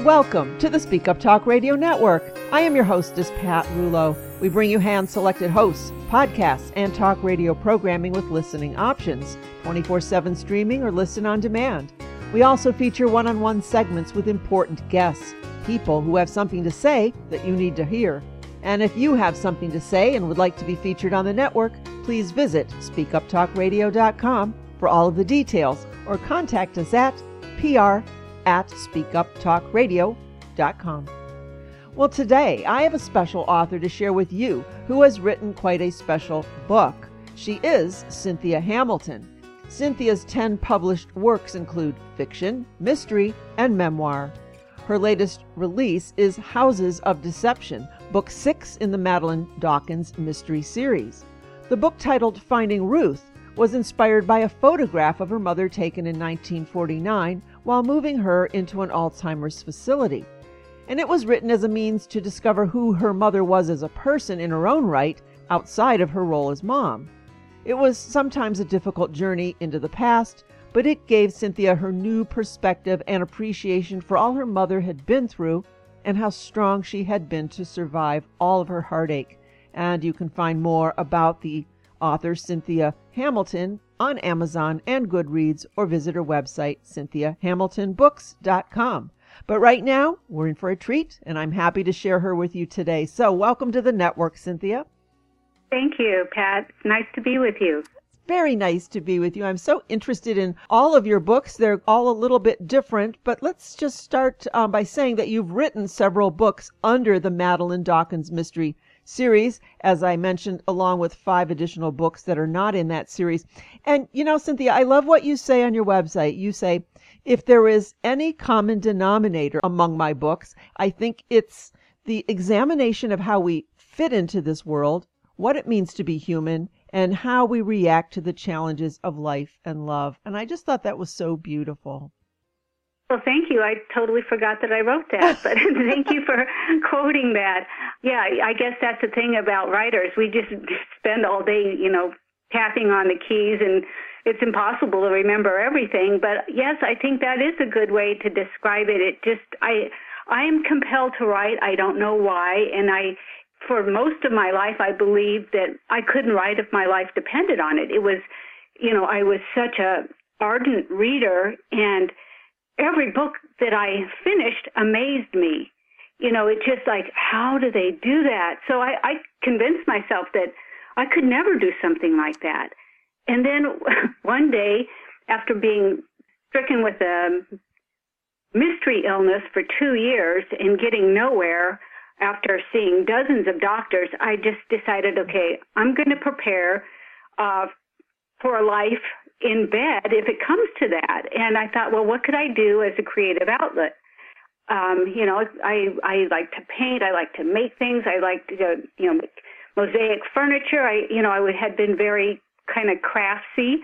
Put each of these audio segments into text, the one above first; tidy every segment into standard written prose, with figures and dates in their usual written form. Welcome to the Speak Up Talk Radio Network. I am your hostess, Pat Rulo. We bring you hand-selected hosts, podcasts, and talk radio programming with listening options, 24/7 streaming, or listen on demand. We also feature one-on-one segments with important guests, people who have something to say that you need to hear. And if you have something to say and would like to be featured on the network, please visit speakuptalkradio.com for all of the details, or contact us at pr@speakuptalkradio.com. Well, today I have a special author to share with you who has written quite a special book. She is Cynthia Hamilton. Cynthia's 10 published works include fiction, mystery, and memoir. Her latest release is Houses of Deception, book 6 in the Madeleine Dawkins mystery series. The book, titled Finding Ruth, was inspired by a photograph of her mother taken in 1949 while moving her into an Alzheimer's facility. And it was written as a means to discover who her mother was as a person in her own right, outside of her role as mom. It was sometimes a difficult journey into the past, but it gave Cynthia her new perspective and appreciation for all her mother had been through and how strong she had been to survive all of her heartache. And you can find more about the author Cynthia Hamilton on Amazon and Goodreads, or visit her website, CynthiaHamiltonBooks.com. But right now, we're in for a treat, and I'm happy to share her with you today. So welcome to the network, Cynthia. Thank you, Pat. It's nice to be with you. Very nice to be with you. I'm so interested in all of your books. They're all a little bit different, but let's just start by saying that you've written several books under the Madeleine Dawkins mystery series, as I mentioned, along with 5 additional books that are not in that series. And, you know, Cynthia, I love what you say on your website. You say, if there is any common denominator among my books, I think it's the examination of how we fit into this world, what it means to be human, and how we react to the challenges of life and love. And I just thought that was so beautiful. Well, thank you. I totally forgot that I wrote that, but thank you for quoting that. Yeah, I guess that's the thing about writers. We just spend all day, you know, tapping on the keys, and it's impossible to remember everything. But yes, I think that is a good way to describe it. It just, I am compelled to write. I don't know why. And for most of my life, I believed that I couldn't write if my life depended on it. It was, you know, I was such an ardent reader, and every book that I finished amazed me. You know, it's just like, how do they do that? So I convinced myself that I could never do something like that. And then one day, after being stricken with a mystery illness for 2 years and getting nowhere, after seeing dozens of doctors, I just decided, okay, I'm going to prepare for a life in bed if it comes to that. And I thought, well, what could I do as a creative outlet? You know, I like to paint. I like to make things. I like to, you know, make mosaic furniture. I had been very kind of crafty.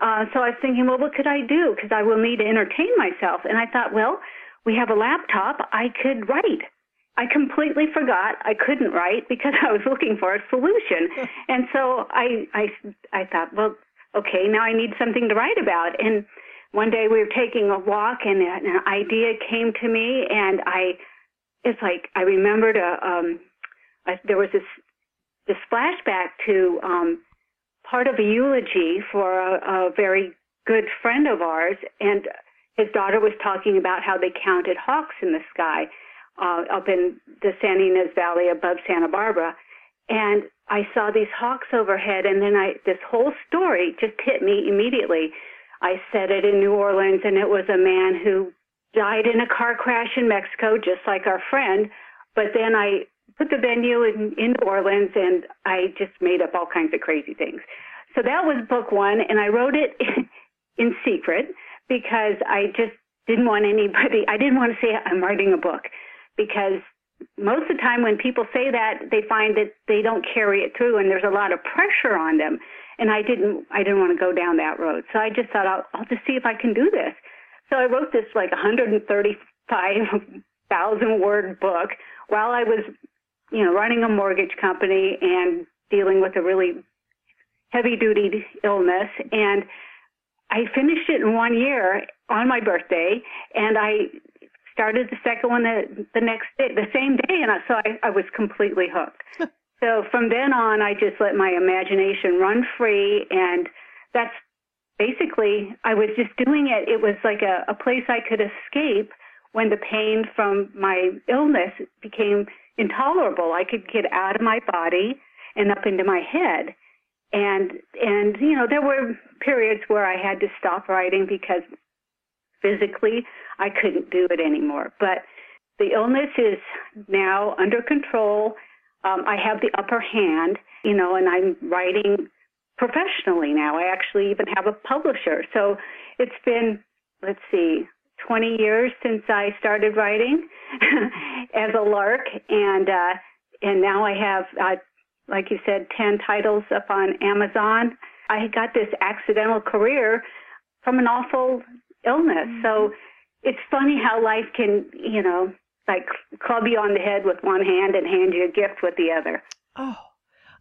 So I was thinking, well, what could I do? Because I will need to entertain myself. And I thought, well, we have a laptop. I could write. I completely forgot I couldn't write because I was looking for a solution. And so I thought, well, okay, now I need something to write about. And one day we were taking a walk, and an idea came to me, and I remembered there was this flashback to part of a eulogy for a very good friend of ours, and his daughter was talking about how they counted hawks in the sky up in the Santa Ynez Valley above Santa Barbara. And I saw these hawks overhead, and then this whole story just hit me immediately. I said it in New Orleans, and it was a man who died in a car crash in Mexico, just like our friend. But then I put the venue in New Orleans, and I just made up all kinds of crazy things. So that was book one, and I wrote it in secret because I just didn't want anybody, I didn't want to say I'm writing a book, because most of the time when people say that, they find that they don't carry it through, and there's a lot of pressure on them. And I didn't want to go down that road. So I just thought, I'll just see if I can do this. So I wrote this like 135,000 word book while I was, you know, running a mortgage company and dealing with a really heavy duty illness. And I finished it in 1 year on my birthday, and I started the second one the next day, the same day, and so I was completely hooked. So from then on, I just let my imagination run free, and that's basically, I was just doing it. It was like a place I could escape when the pain from my illness became intolerable. I could get out of my body and up into my head. And you know, there were periods where I had to stop writing because physically I couldn't do it anymore. But the illness is now under control. I have the upper hand, you know, and I'm writing professionally now. I actually even have a publisher. So it's been, let's see, 20 years since I started writing as a lark. And now I have, like you said, 10 titles up on Amazon. I got this accidental career from an awful illness. Mm-hmm. So it's funny how life can, you know, like club you on the head with one hand and hand you a gift with the other. Oh,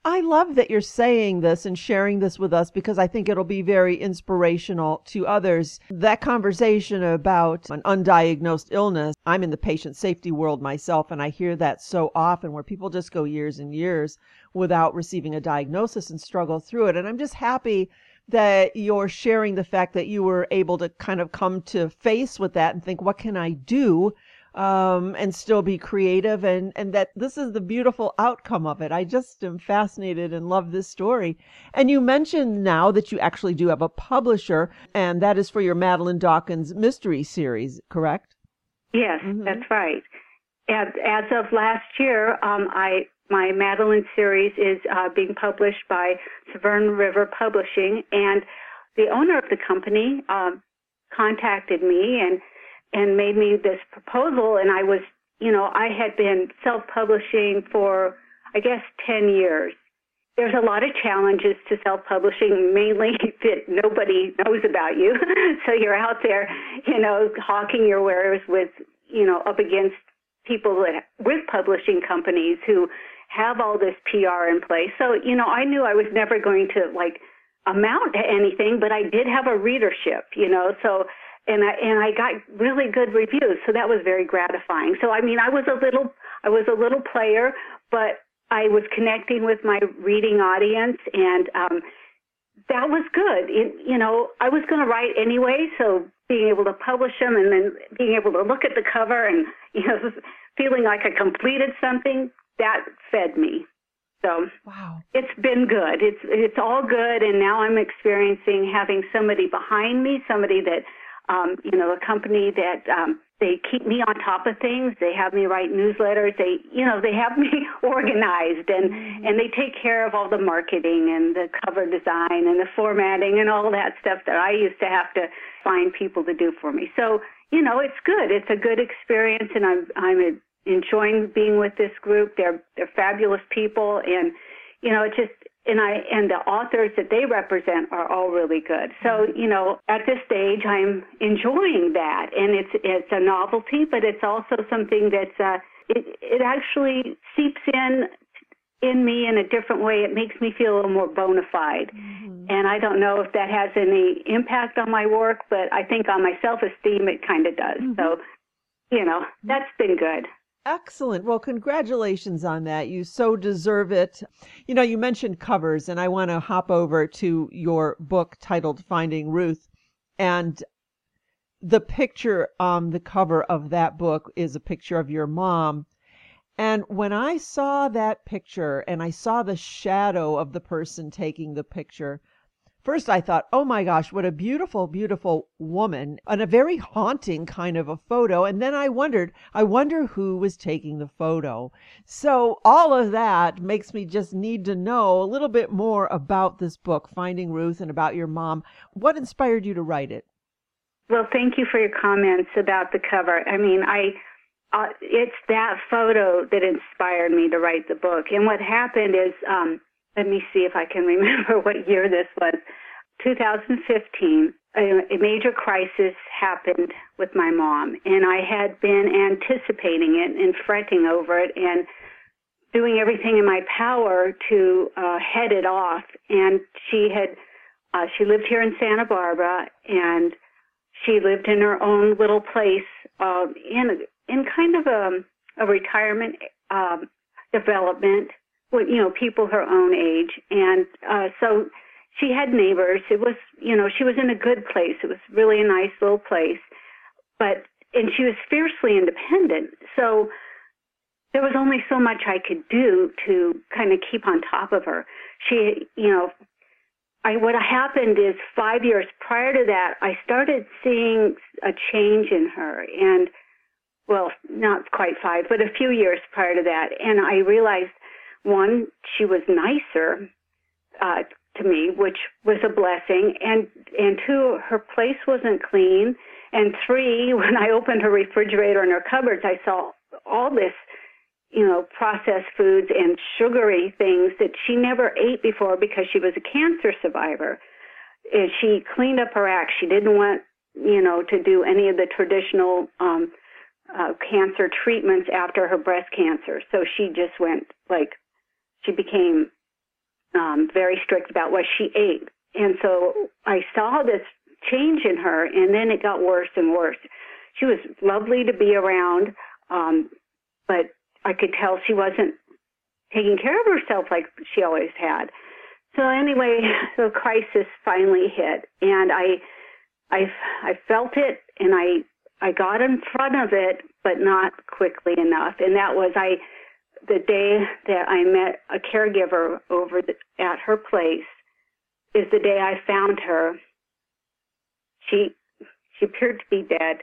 I love that you're saying this and sharing this with us, because I think it'll be very inspirational to others. That conversation about an undiagnosed illness, I'm in the patient safety world myself, and I hear that so often, where people just go years and years without receiving a diagnosis and struggle through it. And I'm just happy that you're sharing the fact that you were able to kind of come to face with that and think, what can I do? And still be creative, and that this is the beautiful outcome of it. I just am fascinated and love this story. And you mentioned now that you actually do have a publisher, and that is for your Madeleine Dawkins mystery series, correct? Yes, mm-hmm. That's right. As of last year, my Madeleine series is being published by Severn River Publishing, and the owner of the company contacted me and made me this proposal, and I was, you know, I had been self-publishing for, I guess, 10 years. There's a lot of challenges to self-publishing, mainly that nobody knows about you. So you're out there, you know, hawking your wares with, you know, up against people with publishing companies who have all this PR in place. So, you know, I knew I was never going to, like, amount to anything, but I did have a readership, you know, so... And I got really good reviews, so that was very gratifying. So I mean, I was a little player, but I was connecting with my reading audience, and that was good. You know, I was going to write anyway, so being able to publish them and then being able to look at the cover and, you know, feeling like I completed something, that fed me. So wow, it's been good. It's all good, and now I'm experiencing having somebody behind me, somebody that. You know, a company that they keep me on top of things. They have me write newsletters. They have me organized, and they take care of all the marketing and the cover design and the formatting and all that stuff that I used to have to find people to do for me. So, you know, it's good. It's a good experience, and I'm enjoying being with this group. They're fabulous people, and you know, it's just. And the authors that they represent are all really good. So, you know, at this stage, I'm enjoying that. And it's a novelty, but it's also something that's, it actually seeps in me in a different way. It makes me feel a little more bona fide. Mm-hmm. And I don't know if that has any impact on my work, but I think on my self-esteem, it kind of does. Mm-hmm. So, you know, that's been good. Excellent. Well, congratulations on that. You so deserve it. You know, you mentioned covers, and I want to hop over to your book titled Finding Ruth. And the picture on the cover of that book is a picture of your mom. And when I saw that picture and I saw the shadow of the person taking the picture, first I thought, oh my gosh, what a beautiful, beautiful woman, and a very haunting kind of a photo. And then I wondered, I wonder who was taking the photo. So all of that makes me just need to know a little bit more about this book, Finding Ruth, and about your mom. What inspired you to write it? Well, thank you for your comments about the cover. I mean, it's that photo that inspired me to write the book. And what happened is, let me see if I can remember what year this was. 2015, a major crisis happened with my mom, and I had been anticipating it and fretting over it and doing everything in my power to head it off. And she lived here in Santa Barbara, and she lived in her own little place in kind of a retirement development with, you know, people her own age. And so she had neighbors. It was, you know, she was in a good place. It was really a nice little place. And she was fiercely independent. So there was only so much I could do to kind of keep on top of her. She, you know, what happened is 5 years prior to that, I started seeing a change in her. And, well, not quite five, but a few years prior to that. And I realized, one, she was nicer to me, which was a blessing. And two, her place wasn't clean. And three, when I opened her refrigerator and her cupboards, I saw all this, you know, processed foods and sugary things that she never ate before because she was a cancer survivor. And she cleaned up her act. She didn't want, you know, to do any of the traditional cancer treatments after her breast cancer. So she just went, like, she became very strict about what she ate. And so I saw this change in her, and then it got worse and worse. She was lovely to be around, but I could tell she wasn't taking care of herself like she always had. So anyway, the crisis finally hit, and I felt it, and I got in front of it, but not quickly enough. And that was the day that I met a caregiver over at her place is the day I found her. She appeared to be dead,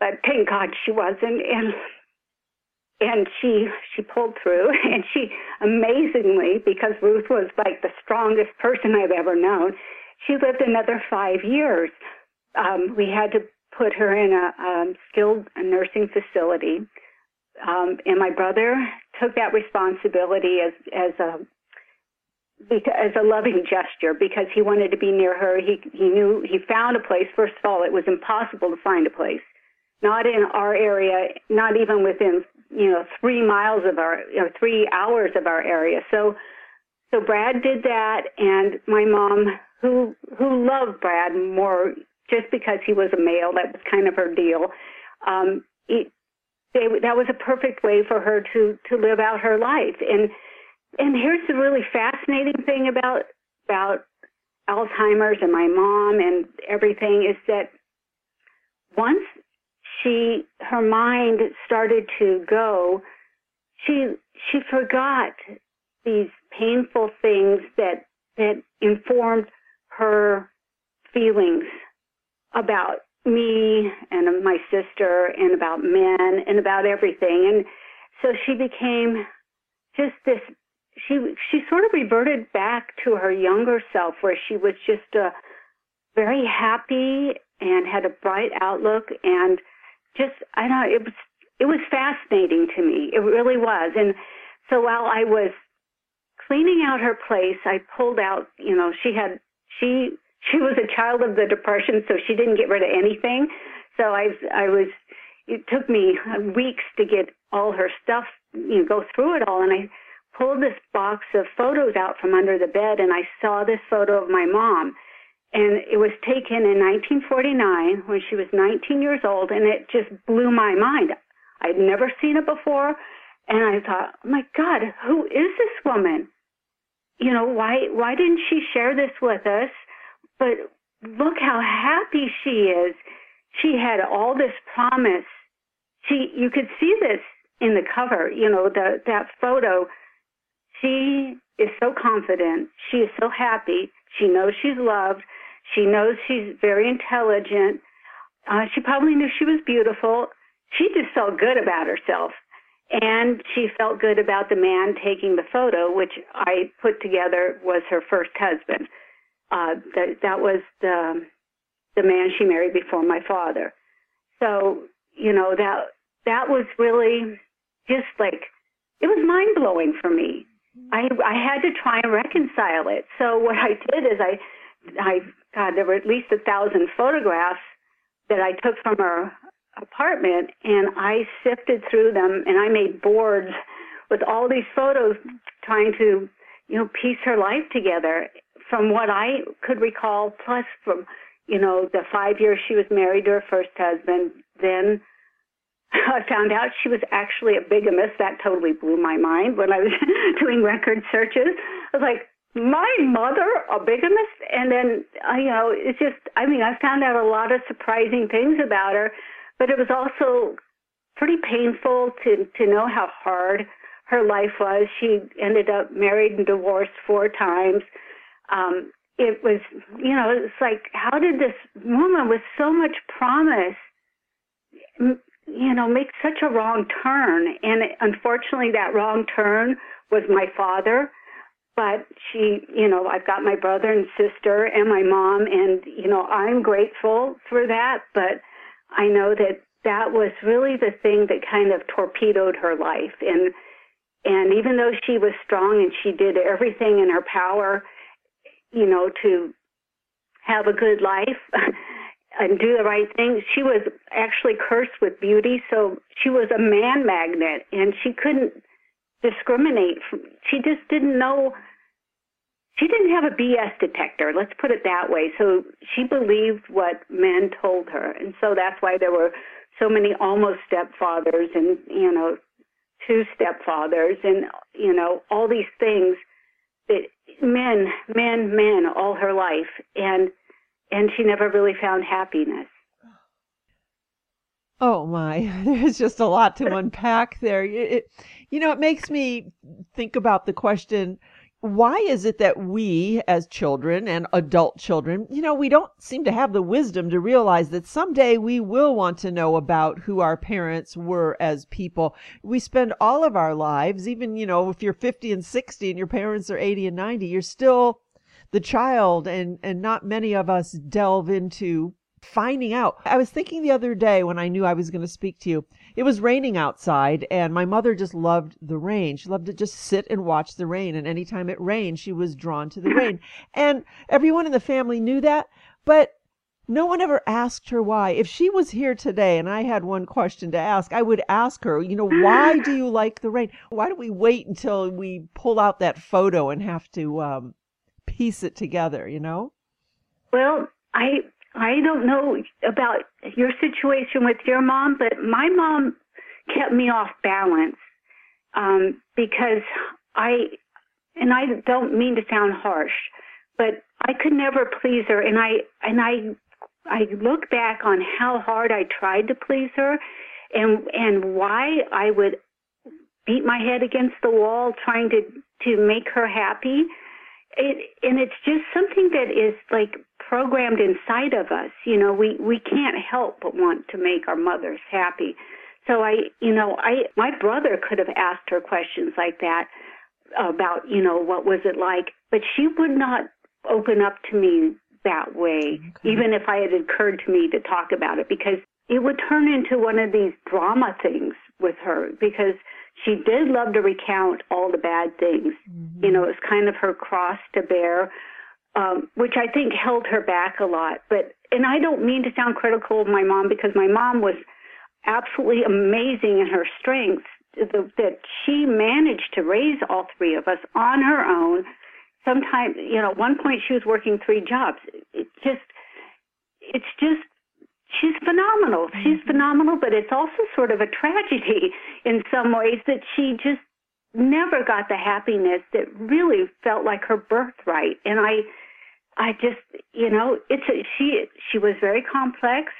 but thank God she wasn't. And she pulled through, and she amazingly, because Ruth was like the strongest person I've ever known, she lived another 5 years. We had to put her in a skilled nursing facility. And my brother took that responsibility as a loving gesture because he wanted to be near her. He knew he found a place. First of all, it was impossible to find a place, not in our area, not even within, you know, 3 miles of our, you know, 3 hours of our area. So Brad did that, and my mom, who loved Brad more just because he was a male, that was kind of her deal. That was a perfect way for her to live out her life. And here's the really fascinating thing about Alzheimer's and my mom and everything is that once her mind started to go, she forgot these painful things that informed her feelings about me and my sister and about men and about everything. And so she became just this, she sort of reverted back to her younger self, where she was just very happy and had a bright outlook, and just, I don't know, it was fascinating to me. It really was. And so while I was cleaning out her place, I pulled out, you know, she was a child of the Depression, so she didn't get rid of anything. So it took me weeks to get all her stuff, you know, go through it all. And I pulled this box of photos out from under the bed, and I saw this photo of my mom. And it was taken in 1949 when she was 19 years old, and it just blew my mind. I'd never seen it before. And I thought, oh my God, who is this woman? You know, why didn't she share this with us? But look how happy she is. She had all this promise. You could see this in the cover, you know, that photo. She is so confident. She is so happy. She knows she's loved. She knows she's very intelligent. She probably knew she was beautiful. She just felt good about herself. And she felt good about the man taking the photo, which I put together was her first husband. That was the man she married before my father. So, you know, that was really just like, it was mind blowing for me. I had to try and reconcile it. So what I did is God, there were at least 1,000 photographs that I took from her apartment, and I sifted through them, and I made boards with all these photos trying to, you know, piece her life together from what I could recall, plus from, you know, the 5 years she was married to her first husband, then I found out she was actually a bigamist. That totally blew my mind when I was doing record searches. I was like, my mother, a bigamist? And then, I found out a lot of surprising things about her, but it was also pretty painful to know how hard her life was. She ended up married and divorced 4 times. It was, it's like, how did this woman with so much promise, make such a wrong turn? And unfortunately, that wrong turn was my father. But she, I've got my brother and sister and my mom, and, I'm grateful for that. But I know that that was really the thing that kind of torpedoed her life. And even though she was strong and she did everything in her power, to have a good life and do the right thing. She was actually cursed with beauty, so she was a man magnet, and she couldn't discriminate. She just didn't know. She didn't have a BS detector, let's put it that way. So she believed what men told her, and so that's why there were so many almost stepfathers and, 2 stepfathers and, all these things. It, men all her life, and she never really found happiness. Oh my, there's just a lot to unpack there. It makes me think about the question, why is it that we as children and adult children, we don't seem to have the wisdom to realize that someday we will want to know about who our parents were as people. We spend all of our lives, even, if you're 50 and 60 and your parents are 80 and 90, you're still the child, and not many of us delve into finding out. I was thinking the other day when I knew I was going to speak to you, it was raining outside, and my mother just loved the rain. She loved to just sit and watch the rain, and anytime it rained, she was drawn to the rain. And everyone in the family knew that, but no one ever asked her why. If she was here today and I had one question to ask, I would ask her, why do you like the rain? Why do we wait until we pull out that photo and have to piece it together, Well, I don't know about your situation with your mom, but my mom kept me off balance because I don't mean to sound harsh, but I could never please her. And I look back on how hard I tried to please her and why I would beat my head against the wall trying to make her happy. And it's just something that is like programmed inside of us. We can't help but want to make our mothers happy. So my brother could have asked her questions like that about, what was it like, but she would not open up to me that way, okay, even if it had occurred to me to talk about it, because it would turn into one of these drama things with her, because she did love to recount all the bad things. Mm-hmm. It's kind of her cross to bear, which I think held her back a lot. And I don't mean to sound critical of my mom, because my mom was absolutely amazing in her strengths, that she managed to raise all 3 of us on her own. Sometimes, at one point she was working 3 jobs. She's phenomenal. She's phenomenal, but it's also sort of a tragedy in some ways that she just never got the happiness that really felt like her birthright. And I just, she was very complex,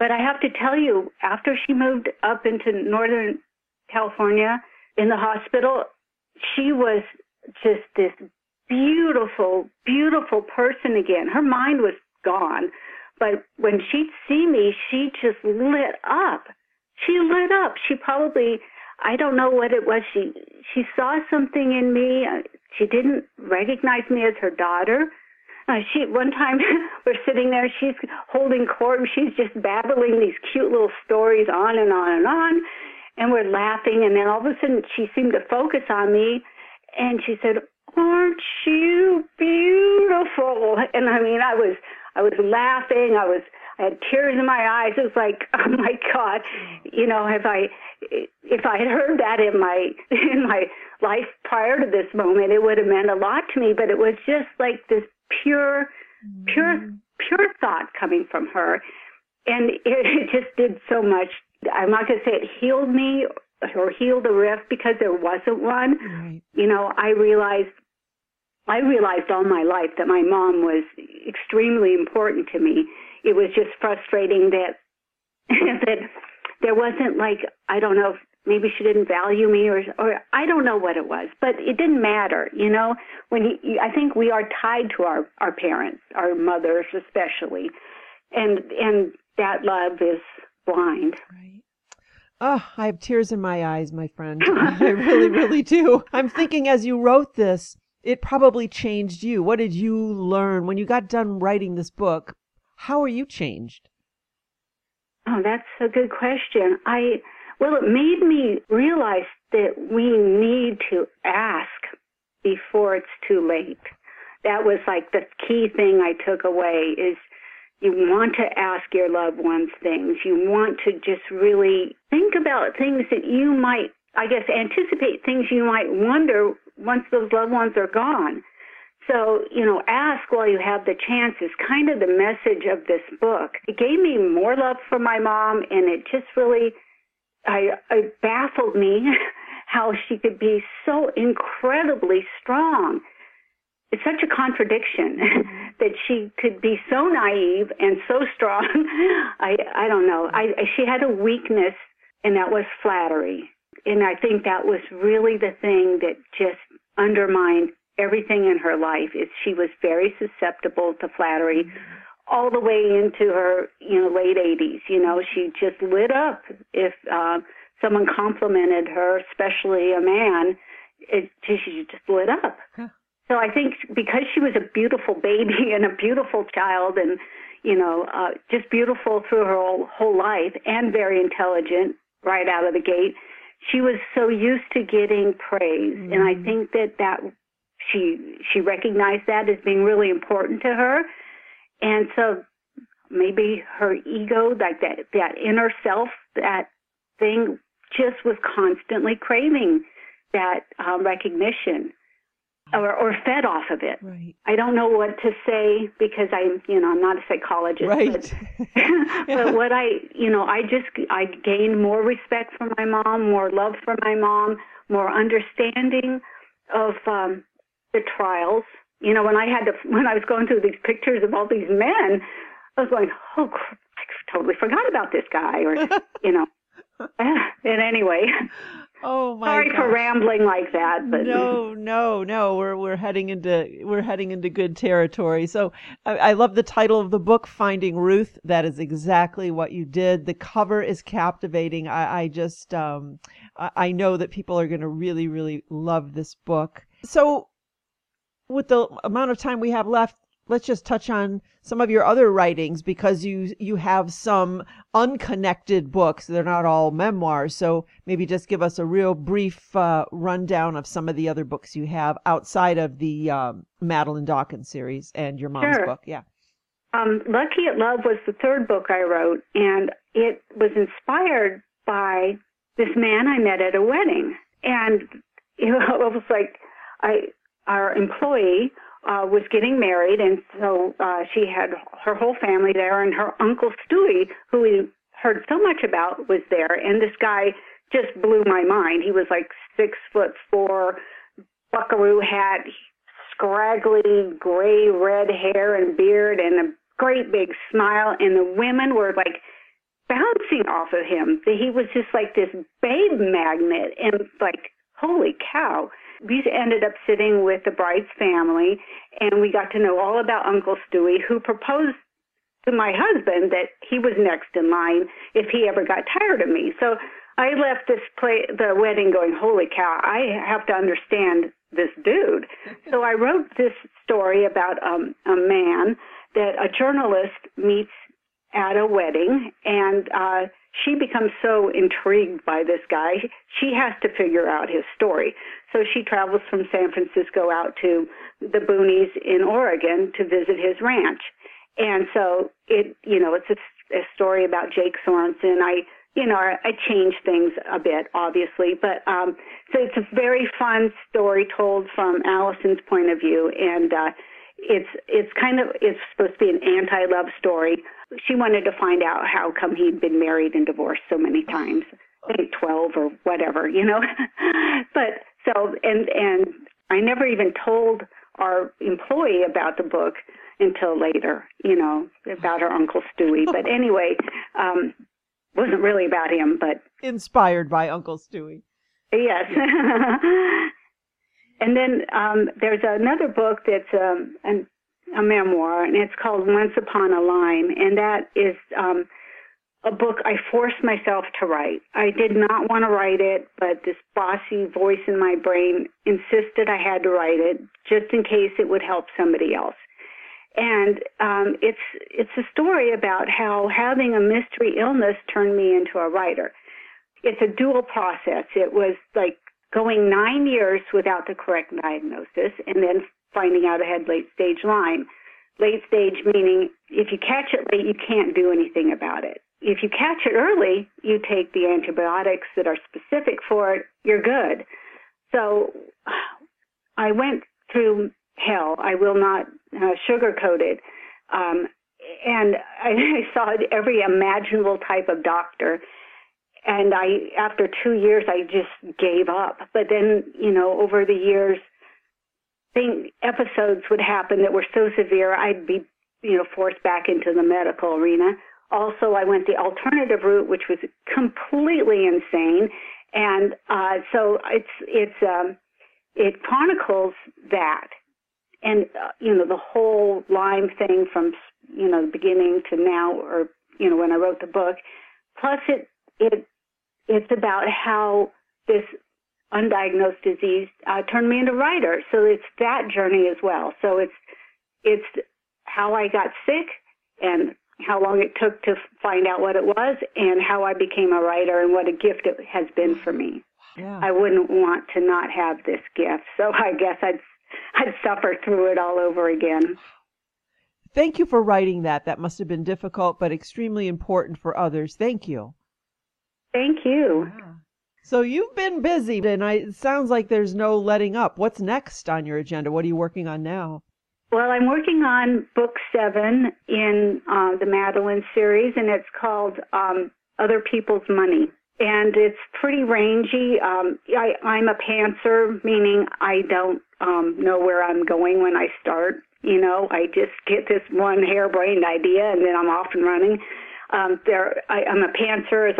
but I have to tell you, after she moved up into Northern California in the hospital, she was just this beautiful, beautiful person again. Her mind was gone. But when she'd see me, she just lit up. She lit up. She probably, I don't know what it was. She saw something in me. She didn't recognize me as her daughter. One time we're sitting there, she's holding court, and she's just babbling these cute little stories on and on and on. And we're laughing. And then all of a sudden she seemed to focus on me. And she said, "Aren't you beautiful?" And I was laughing. I had tears in my eyes. It was like, oh my God, if I had heard that in my life prior to this moment, it would have meant a lot to me. But it was just like this pure thought coming from her, and it just did so much I'm not going to say it healed me or healed the rift because there wasn't one. Right. You know, I realized all my life that my mom was extremely important to me. It was just frustrating that that there wasn't, like, I don't know, maybe she didn't value me or I don't know what it was, but it didn't matter. You know, when I think we are tied to our parents, our mothers especially, and that love is blind. Right. Oh, I have tears in my eyes, my friend. I really, really do. I'm thinking as you wrote this, it probably changed you. What did you learn when you got done writing this book? How are you changed? Oh, that's a good question. Well, it made me realize that we need to ask before it's too late. That was like the key thing I took away is you want to ask your loved ones things. You want to just really think about things that you might, I guess, anticipate things you might wonder once those loved ones are gone. So, you know, ask while you have the chance is kind of the message of this book. It gave me more love for my mom, and it just really... it baffled me how she could be so incredibly strong. It's such a contradiction that she could be so naive and so strong. I don't know. She had a weakness, and that was flattery. And I think that was really the thing that just undermined everything in her life is she was very susceptible to flattery. All the way into her, you know, late 80s, you know, she just lit up if someone complimented her, especially a man. She just lit up. Huh. So I think because she was a beautiful baby and a beautiful child, and you know, just beautiful through her whole life, and very intelligent right out of the gate, she was so used to getting praise, and I think that she recognized that as being really important to her. And so maybe her ego, like that inner self, that thing just was constantly craving that recognition or fed off of it. Right. I don't know what to say because I'm not a psychologist. Right. But what I gained more respect for my mom, more love for my mom, more understanding of the trials. You know, when I was going through these pictures of all these men, I was going, oh, I totally forgot about this guy, or, you know. And anyway, oh my sorry gosh. For rambling like that. But no, we're heading into good territory. So I love the title of the book, Finding Ruth. That is exactly what you did. The cover is captivating. I just I know that people are going to really, really love this book. So, with the amount of time we have left, let's just touch on some of your other writings, because you have some unconnected books. They're not all memoirs. So maybe just give us a real brief rundown of some of the other books you have outside of the Madeleine Dawkins series and your mom's book. Yeah. Lucky at Love was the third book I wrote, and it was inspired by this man I met at a wedding. And it was like, our employee was getting married, and so she had her whole family there, and her Uncle Stewie, who we heard so much about, was there. And this guy just blew my mind. He was like 6'4", buckaroo hat, scraggly gray red hair and beard, and a great big smile. And the women were like bouncing off of him. He was just like this babe magnet, and like, holy cow. We ended up sitting with the bride's family, and we got to know all about Uncle Stewie, who proposed to my husband that he was next in line if he ever got tired of me. So I left the wedding going, holy cow, I have to understand this dude. So I wrote this story about a man that a journalist meets at a wedding, and she becomes so intrigued by this guy, she has to figure out his story. So she travels from San Francisco out to the boonies in Oregon to visit his ranch. And so it's a story about Jake Sorensen. I changed things a bit, obviously, but so it's a very fun story told from Allison's point of view, and It's supposed to be an anti-love story. She wanted to find out how come he'd been married and divorced so many times, I think 12 or whatever, you know. But so, and I never even told our employee about the book until later, you know, about her Uncle Stewie. But anyway, wasn't really about him, but inspired by Uncle Stewie. Yes. And then there's another book that's a memoir, and it's called Once Upon a Lyme, and that is a book I forced myself to write. I did not want to write it, but this bossy voice in my brain insisted I had to write it just in case it would help somebody else. And it's a story about how having a mystery illness turned me into a writer. It's a dual process. It was like going 9 years without the correct diagnosis and then finding out I had late-stage Lyme. Late-stage meaning if you catch it late, you can't do anything about it. If you catch it early, you take the antibiotics that are specific for it, you're good. So I went through hell. I will not sugarcoat it. And I saw every imaginable type of doctor. And after 2 years, I just gave up. But then, you know, over the years, episodes would happen that were so severe, I'd be, you know, forced back into the medical arena. Also, I went the alternative route, which was completely insane. And so it chronicles that, and you know, the whole Lyme thing from, you know, the beginning to now, or you know, when I wrote the book. Plus, it's about how this undiagnosed disease turned me into a writer. So it's that journey as well. So it's how I got sick and how long it took to find out what it was and how I became a writer and what a gift it has been for me. Yeah. I wouldn't want to not have this gift. So I guess I'd suffer through it all over again. Thank you for writing that. That must have been difficult, but extremely important for others. Thank you. Thank you. Yeah. So you've been busy, and it sounds like there's no letting up. What's next on your agenda? What are you working on now? Well, I'm working on book 7 in the Madeleine series, and it's called Other People's Money. And it's pretty rangy. I'm a pantser, meaning I don't know where I'm going when I start. You know, I just get this one harebrained idea, and then I'm off and running. I'm a pantser as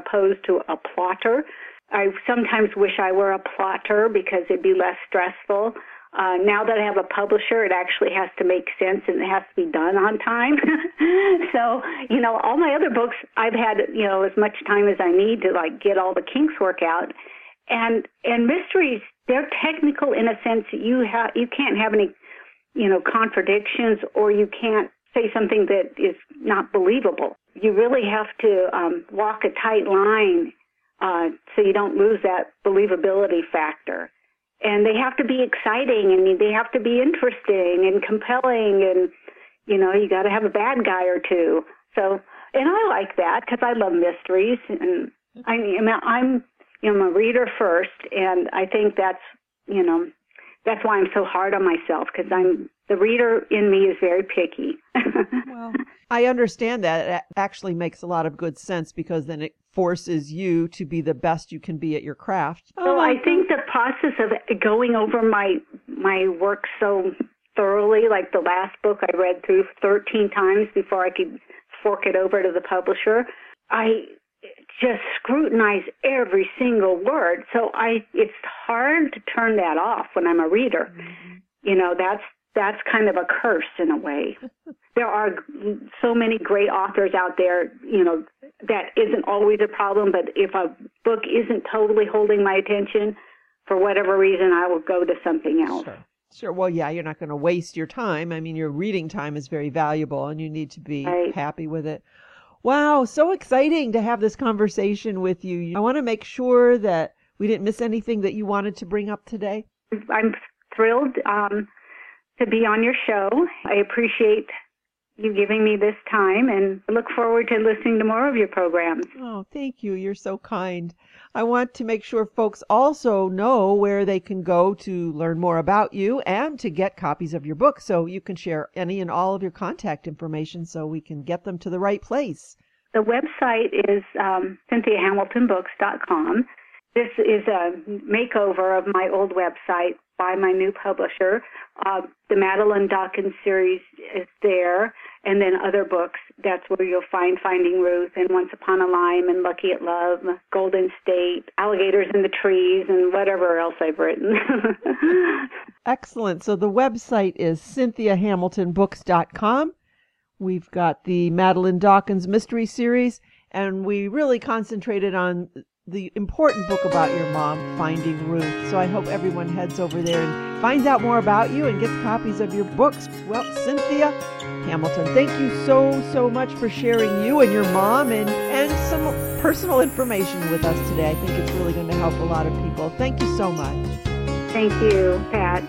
opposed to a plotter. I sometimes wish I were a plotter because it'd be less stressful. Now that I have a publisher, it actually has to make sense and it has to be done on time. So, you know, all my other books, I've had, you know, as much time as I need to like get all the kinks worked out. And mysteries, they're technical in a sense that you can't have any, you know, contradictions, or you can't say something that is not believable. You really have to walk a tight line so you don't lose that believability factor. And they have to be exciting, and they have to be interesting and compelling, and, you know, you got to have a bad guy or two. So, and I like that because I love mysteries, and I'm a reader first, and I think that's, you know, that's why I'm so hard on myself, because the reader in me is very picky. Well, I understand that. It actually makes a lot of good sense, because then it forces you to be the best you can be at your craft. So I think the process of going over my work so thoroughly, like the last book I read through 13 times before I could fork it over to the publisher, I just scrutinize every single word. So it's hard to turn that off when I'm a reader. Mm-hmm. You know, that's kind of a curse in a way. There are so many great authors out there, you know, that isn't always a problem, but if a book isn't totally holding my attention, for whatever reason, I will go to something else. Sure. Well, yeah, you're not going to waste your time. I mean, your reading time is very valuable, and you need to be happy with it. Wow, so exciting to have this conversation with you. I want to make sure that we didn't miss anything that you wanted to bring up today. I'm thrilled to be on your show. I appreciate you giving me this time, and I look forward to listening to more of your programs. Oh, thank you. You're so kind. I want to make sure folks also know where they can go to learn more about you and to get copies of your book, so you can share any and all of your contact information so we can get them to the right place. The website is CynthiaHamiltonBooks.com. This is a makeover of my old website by my new publisher. The Madeleine Dawkins series is there, and then other books. That's where you'll find Finding Ruth and Once Upon a Lyme and Lucky at Love, Golden State, Alligators in the Trees, and whatever else I've written. Excellent. So the website is CynthiaHamiltonBooks.com. We've got the Madeleine Dawkins mystery series, and we really concentrated on the important book about your mom, Finding Ruth. So I hope everyone heads over there and finds out more about you and gets copies of your books. Well, Cynthia Hamilton, thank you so much for sharing you and your mom and some personal information with us today. I think it's really going to help a lot of people. Thank you so much. Thank you, Pat.